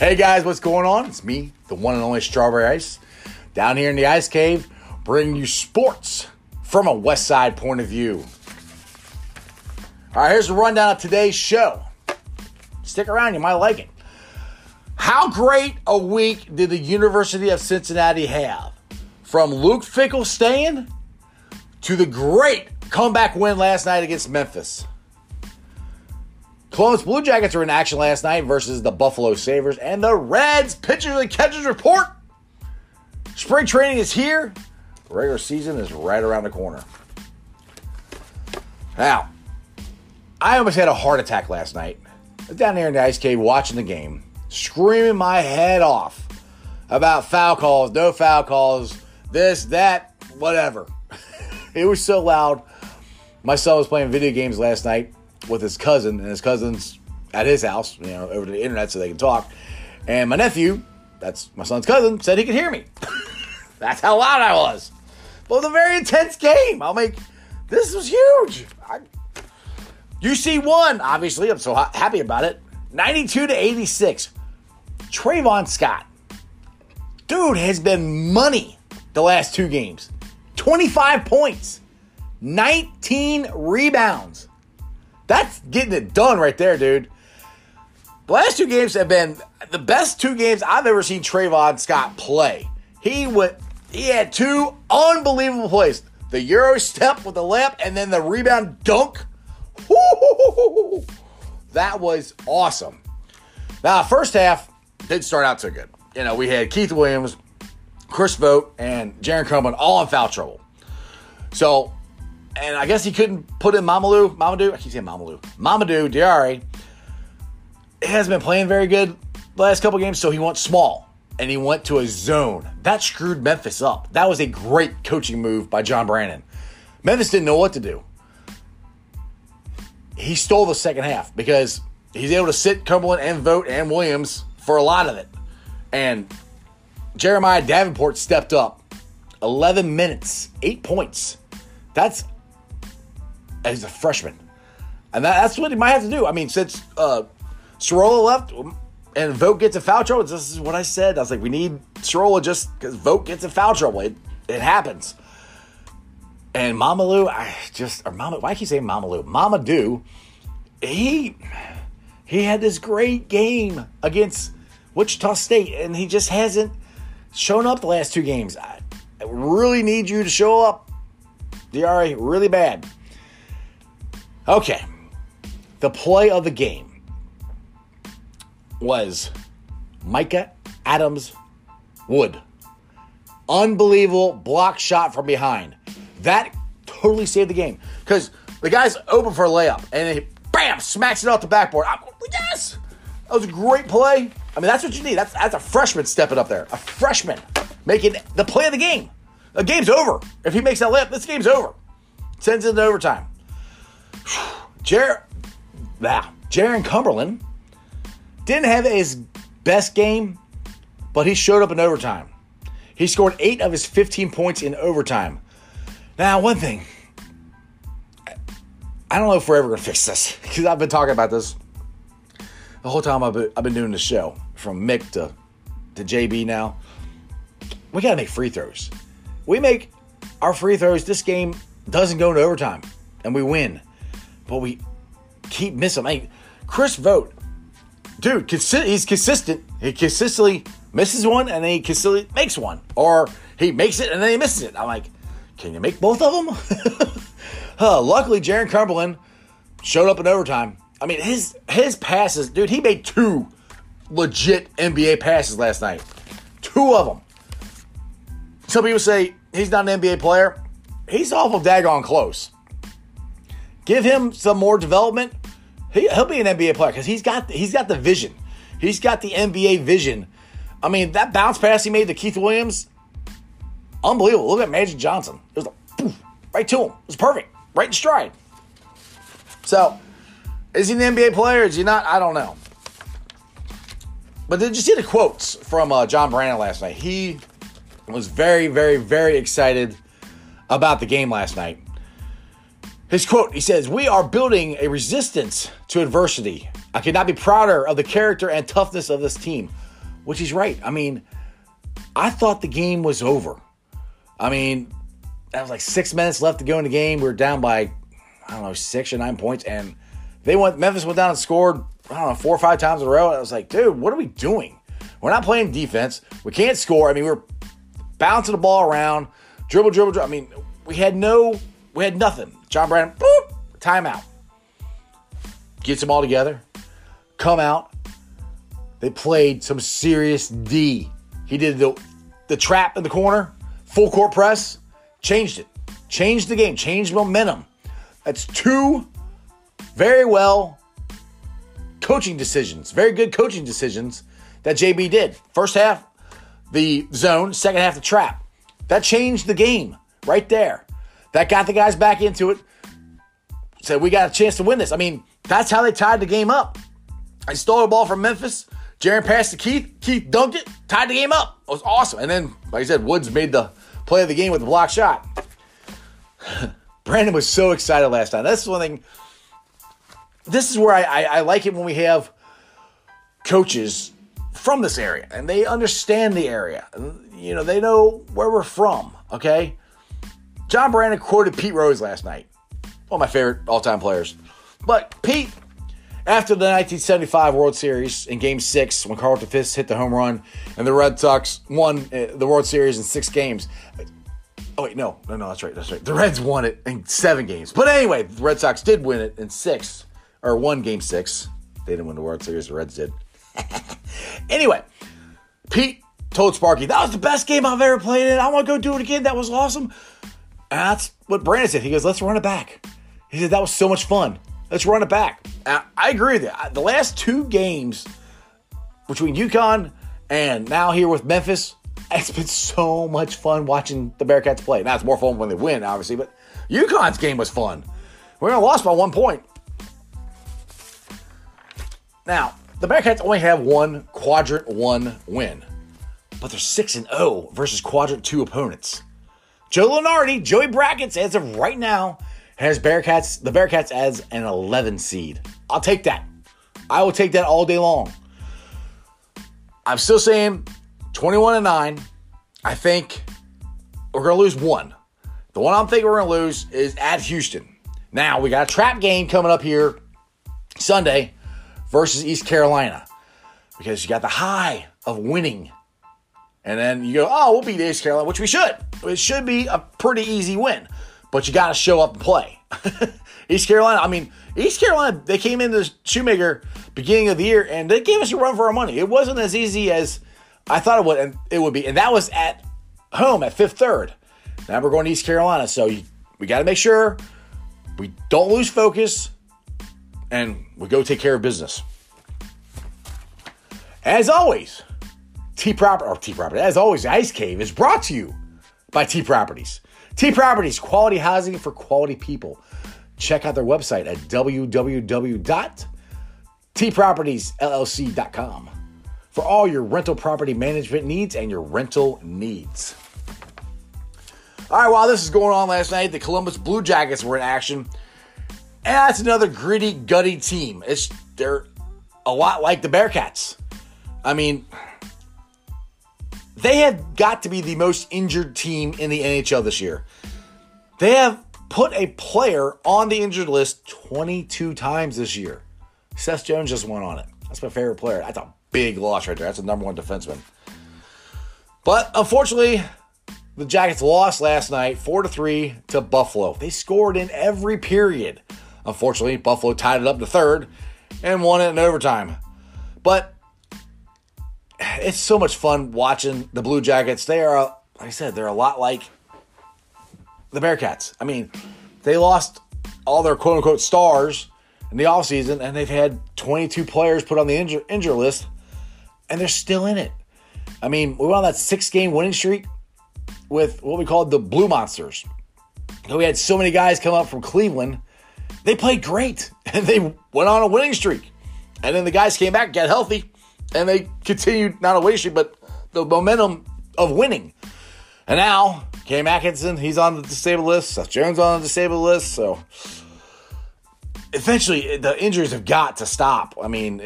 Hey guys, what's going on? It's me, the one and only Strawberry Ice, down here in the Ice Cave, bringing you sports from a West Side point of view. All right, here's the rundown of today's show. Stick around, you might like it. How great a week did the University of Cincinnati have? From Luke Fickell staying to the great comeback win last night against Memphis. Columbus Blue Jackets were in action last night versus the Buffalo Sabres, and the Reds pitchers and catchers report. Spring training is here. Regular season is right around the corner. Now, I almost had a heart attack last night. I was down there in the Ice Cave watching the game, screaming my head off about foul calls, no foul calls, this, that, whatever. It was so loud. My son was playing video games last night with his cousin, and his cousin's at his house, you know, over the internet so they can talk. And my nephew, that's my son's cousin, said he could hear me. That's how loud I was. But it was a very intense game. I'm like, this was huge. UC won, obviously. I'm so happy about it. 92-86. Trayvon Scott. Dude has been money the last two games. 25 points. 19 rebounds. That's getting it done right there, dude. The last two games have been the best two games I've ever seen Trayvon Scott play. He had two unbelievable plays. The Euro step with the layup and then the rebound dunk. Woo! That was awesome. Now, first half didn't start out so good. You know, we had Keith Williams, Chris Vogt, and Jaron Crumlin all in foul trouble. So... and I guess he couldn't put in Mamadou Diarra. He hasn't been playing very good the last couple games, so he went small, and he went to a zone. That screwed Memphis up. That was a great coaching move by John Brannen. Memphis didn't know what to do. He stole the second half because he's able to sit Cumberland and Vogt and Williams for a lot of it. And Jeremiah Davenport stepped up. 11 minutes, 8 points. That's... as a freshman. And that's what he might have to do. I mean, since Cirola left and Vogt gets in foul trouble, this is what I said. I was like, we need Cirola just because Vogt gets in foul trouble. It happens. And Mamadou, he had this great game against Wichita State, and he just hasn't shown up the last two games. I really need you to show up, Diarra, really bad. Okay, the play of the game was Micah Adams-Wood. Unbelievable block shot from behind. That totally saved the game because the guy's open for a layup, and he, bam, smacks it off the backboard. Yes! That was a great play. I mean, that's what you need. That's a freshman stepping up there. A freshman making the play of the game. The game's over. If he makes that layup, this game's over. Sends it into overtime. Jaron Cumberland didn't have his best game, but he showed up in overtime. He scored 8 of his 15 points in overtime. Now, one thing. I don't know if we're ever going to fix this because I've been talking about this the whole time I've been doing the show. From Mick to JB now. We got to make free throws. We make our free throws. This game doesn't go into overtime. And we win. But we keep missing. I mean, Chris Vogt, dude, he's consistent. He consistently misses one, and then he consistently makes one. Or he makes it, and then he misses it. I'm like, can you make both of them? Luckily, Jaron Cumberland showed up in overtime. I mean, his passes, dude, he made 2 legit NBA passes last night. 2 of them. Some people say he's not an NBA player. He's awful daggone close. Give him some more development. He'll be an NBA player because he's got the vision. He's got the NBA vision. I mean, that bounce pass he made to Keith Williams, unbelievable. Look at Magic Johnson. It was like, poof, right to him. It was perfect. Right in stride. So, is he an NBA player? Is he not? I don't know. But did you see the quotes from John Brannen last night? He was very, very, very excited about the game last night. His quote, he says, "We are building a resistance to adversity. I could not be prouder of the character and toughness of this team. which is right. I mean, I thought the game was over. I mean, that was like 6 minutes left to go in the game. We were down by, 6 or 9 points, and Memphis went down and scored, 4 or 5 times in a row. And I was like, dude, what are we doing? We're not playing defense. We can't score. I mean, we were bouncing the ball around, dribble. I mean, we had nothing. John Brannen, boop, timeout. Gets them all together. Come out. They played some serious D. He did the trap in the corner, full court press, changed it. Changed the game, changed momentum. That's 2 very well coaching decisions, very good coaching decisions that JB did. First half, the zone. Second half, the trap. That changed the game right there. That got the guys back into it. Said, we got a chance to win this. I mean, that's how they tied the game up. I stole the ball from Memphis. Jaron passed to Keith. Keith dunked it. Tied the game up. It was awesome. And then, like I said, Woods made the play of the game with the block shot. Brannen was so excited last night. That's one thing. This is where I like it when we have coaches from this area, and they understand the area. You know, they know where we're from, okay? John Brannen quoted Pete Rose last night, one of my favorite all-time players. But Pete, after the 1975 World Series in Game 6, when Carlton Fisk hit the home run and the Red Sox won the World Series in 6 games. Oh, wait, no, that's right. The Reds won it in 7 games. But anyway, the Red Sox did win it in 6, or won Game 6. They didn't win the World Series, the Reds did. Anyway, Pete told Sparky, that was the best game I've ever played in. I want to go do it again. That was awesome. And that's what Brannen said. He goes, let's run it back. He said, that was so much fun. Let's run it back. And I agree with you. The last 2 games between UConn and now here with Memphis, it's been so much fun watching the Bearcats play. Now, it's more fun when they win, obviously, but UConn's game was fun. We only lost by 1 point. Now, the Bearcats only have one Quadrant 1 win, but they're 6-0 versus Quadrant 2 opponents. Joe Lenardi, Joey Brackets, as of right now, has the Bearcats as an 11 seed. I'll take that. I will take that all day long. I'm still saying 21-9. I think we're going to lose one. The one I'm thinking we're going to lose is at Houston. Now, we got a trap game coming up here Sunday versus East Carolina, because you got the high of winning. And then you go, oh, we'll beat East Carolina, which we should. It should be a pretty easy win, but you got to show up and play. East Carolina, they came into the Shoemaker beginning of the year, and they gave us a run for our money. It wasn't as easy as I thought it would be, and that was at home at Fifth Third. Now we're going to East Carolina, so we got to make sure we don't lose focus, and we go take care of business. As always, T Properties, as always, Ice Cave is brought to you by T Properties. T Properties, quality housing for quality people. Check out their website at www.tpropertiesllc.com for all your rental property management needs and your rental needs. All right, while this is going on last night, the Columbus Blue Jackets were in action. And that's another gritty, gutty team. They're a lot like the Bearcats. I mean, they have got to be the most injured team in the NHL this year. They have put a player on the injured list 22 times this year. Seth Jones just went on it. That's my favorite player. That's a big loss right there. That's the #1 defenseman. But unfortunately, the Jackets lost last night 4-3 to Buffalo. They scored in every period. Unfortunately, Buffalo tied it up to third and won it in overtime. But it's so much fun watching the Blue Jackets. They are, like I said, they're a lot like the Bearcats. I mean, they lost all their quote-unquote stars in the offseason, and they've had 22 players put on the injury list, and they're still in it. I mean, we went on that 6-game winning streak with what we called the Blue Monsters. And we had so many guys come up from Cleveland. They played great, and they went on a winning streak. And then the guys came back, got healthy, and they continued not a winning streak, but the momentum of winning. And now, Cam Atkinson, he's on the disabled list. Seth Jones on the disabled list. So, eventually, the injuries have got to stop. I mean,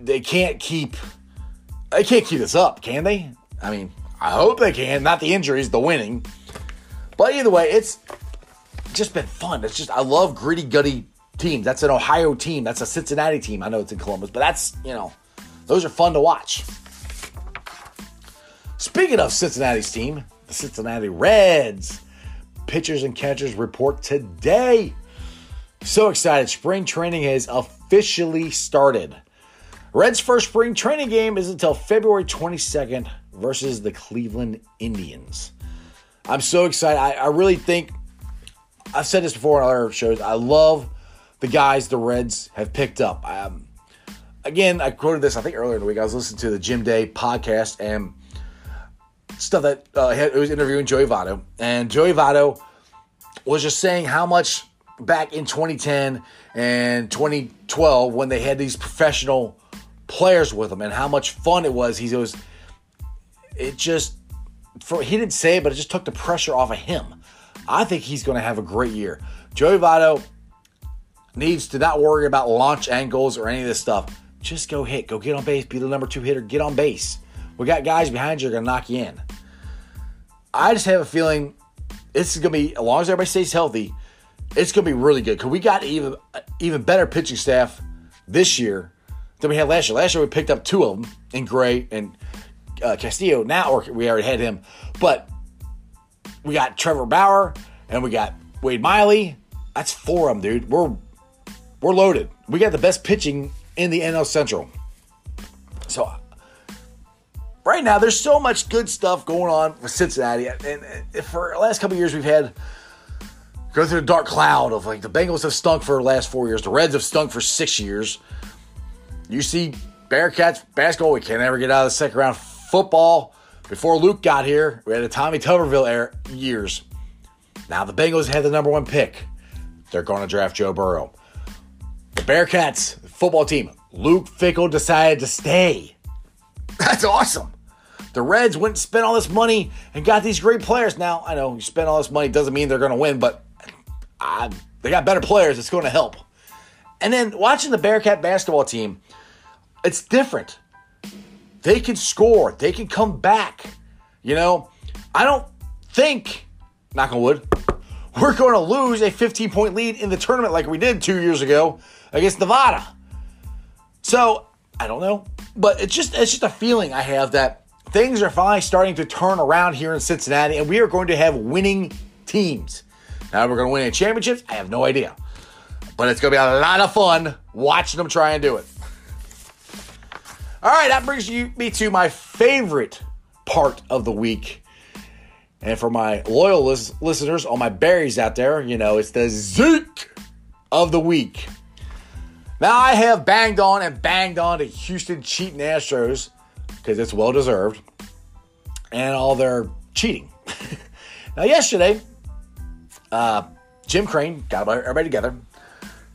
they can't keep They can't keep this up, can they? I mean, I hope they can. Not the injuries, the winning. But either way, it's just been fun. It's just, I love gritty, gutty teams. That's an Ohio team. That's a Cincinnati team. I know it's in Columbus, but that's, you know, those are fun to watch. Speaking of Cincinnati's team, the Cincinnati Reds, pitchers and catchers report today. So excited. Spring training has officially started. Reds' first spring training game is until February 22nd versus the Cleveland Indians. I'm so excited. I really think, I've said this before on other shows, I love the guys the Reds have picked up. Again, I quoted this, I think, earlier in the week. I was listening to the Jim Day podcast and stuff that it was interviewing Joey Votto. And Joey Votto was just saying how much back in 2010 and 2012 when they had these professional players with them and how much fun it was. He goes, it just, he didn't say it, but it just took the pressure off of him. I think he's going to have a great year. Joey Votto needs to not worry about launch angles or any of this stuff. Just go hit. Go get on base. Be the number two hitter. Get on base. We got guys behind you that are going to knock you in. I just have a feeling this is going to be, as long as everybody stays healthy, it's going to be really good. Because we got even better pitching staff this year than we had last year. Last year we picked up two of them in Gray and Castillo. Now, or we already had him. But we got Trevor Bauer and we got Wade Miley. That's four of them, dude. We're loaded. We got the best pitching in the NL Central. So right now, there's so much good stuff going on with Cincinnati. And for the last couple of years, we've had go through the dark cloud of, like, the Bengals have stunk for the last 4 years. The Reds have stunk for 6 years. You see Bearcats basketball. We can't ever get out of the second round. Football, before Luke got here, we had the Tommy Tuberville era years. Now the Bengals had the number one pick. They're going to draft Joe Burrow. The Bearcats football team, Luke Fickell decided to stay. That's awesome. The Reds went and spent all this money and got these great players. Now, I know you spend all this money doesn't mean they're going to win, but they got better players. It's going to help. And then watching the Bearcat basketball team, it's different. They can score. They can come back. You know, I don't think, knock on wood, we're going to lose a 15-point lead in the tournament like we did 2 years ago against Nevada. So, I don't know. But it's just a feeling I have that things are finally starting to turn around here in Cincinnati, and we are going to have winning teams. Now we're going to win any championships? I have no idea. But it's going to be a lot of fun watching them try and do it. All right, that brings me to my favorite part of the week. And for my loyal listeners, all my berries out there, you know, it's the Zeke of the week. Now, I have banged on the Houston cheating Astros because it's well-deserved and all their cheating. Now, yesterday, Jim Crane got everybody together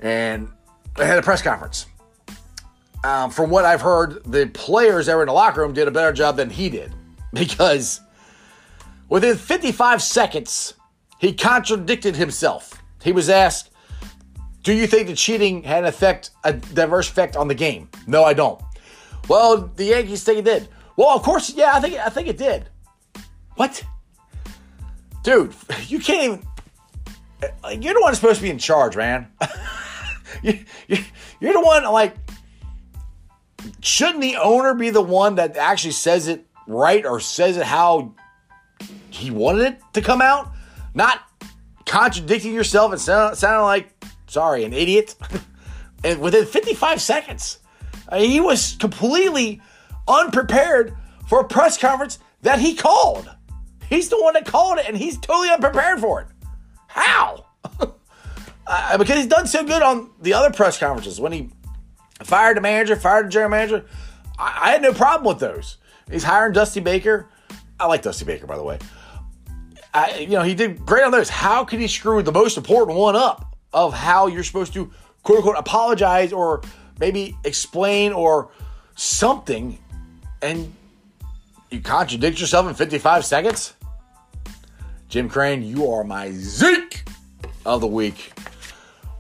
and they had a press conference. From what I've heard, the players that were in the locker room did a better job than he did because within 55 seconds, he contradicted himself. He was asked, do you think the cheating had a diverse effect on the game? No, I don't. Well, the Yankees think it did. Well, of course, yeah, I think it did. What? Dude, you can't even... You're the one supposed to be in charge, man. You're the one, like... Shouldn't the owner be the one that actually says it right or says it how he wanted it to come out? Not contradicting yourself and sounding like... Sorry, an idiot. And within 55 seconds, he was completely unprepared for a press conference that he called. He's the one that called it, and he's totally unprepared for it. How? Because he's done so good on the other press conferences. When he fired the manager, fired the general manager, I had no problem with those. He's hiring Dusty Baker. I like Dusty Baker, by the way. He did great on those. How could he screw the most important one up? Of how you're supposed to, quote unquote, apologize or maybe explain or something, and you contradict yourself in 55 seconds? Jim Crane, you are my Zeke of the week.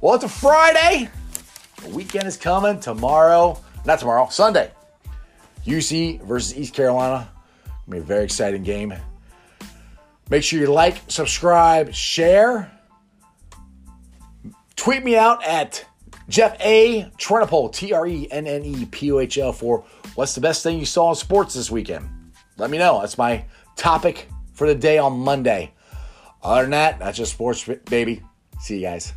Well, it's a Friday. The weekend is coming Sunday. UC versus East Carolina. It's going to be a very exciting game. Make sure you like, subscribe, share. Tweet me out at Jeff A. Trenopol, TRENNEPOHL, for what's the best thing you saw in sports this weekend. Let me know. That's my topic for the day on Monday. Other than that, that's just sports, baby. See you guys.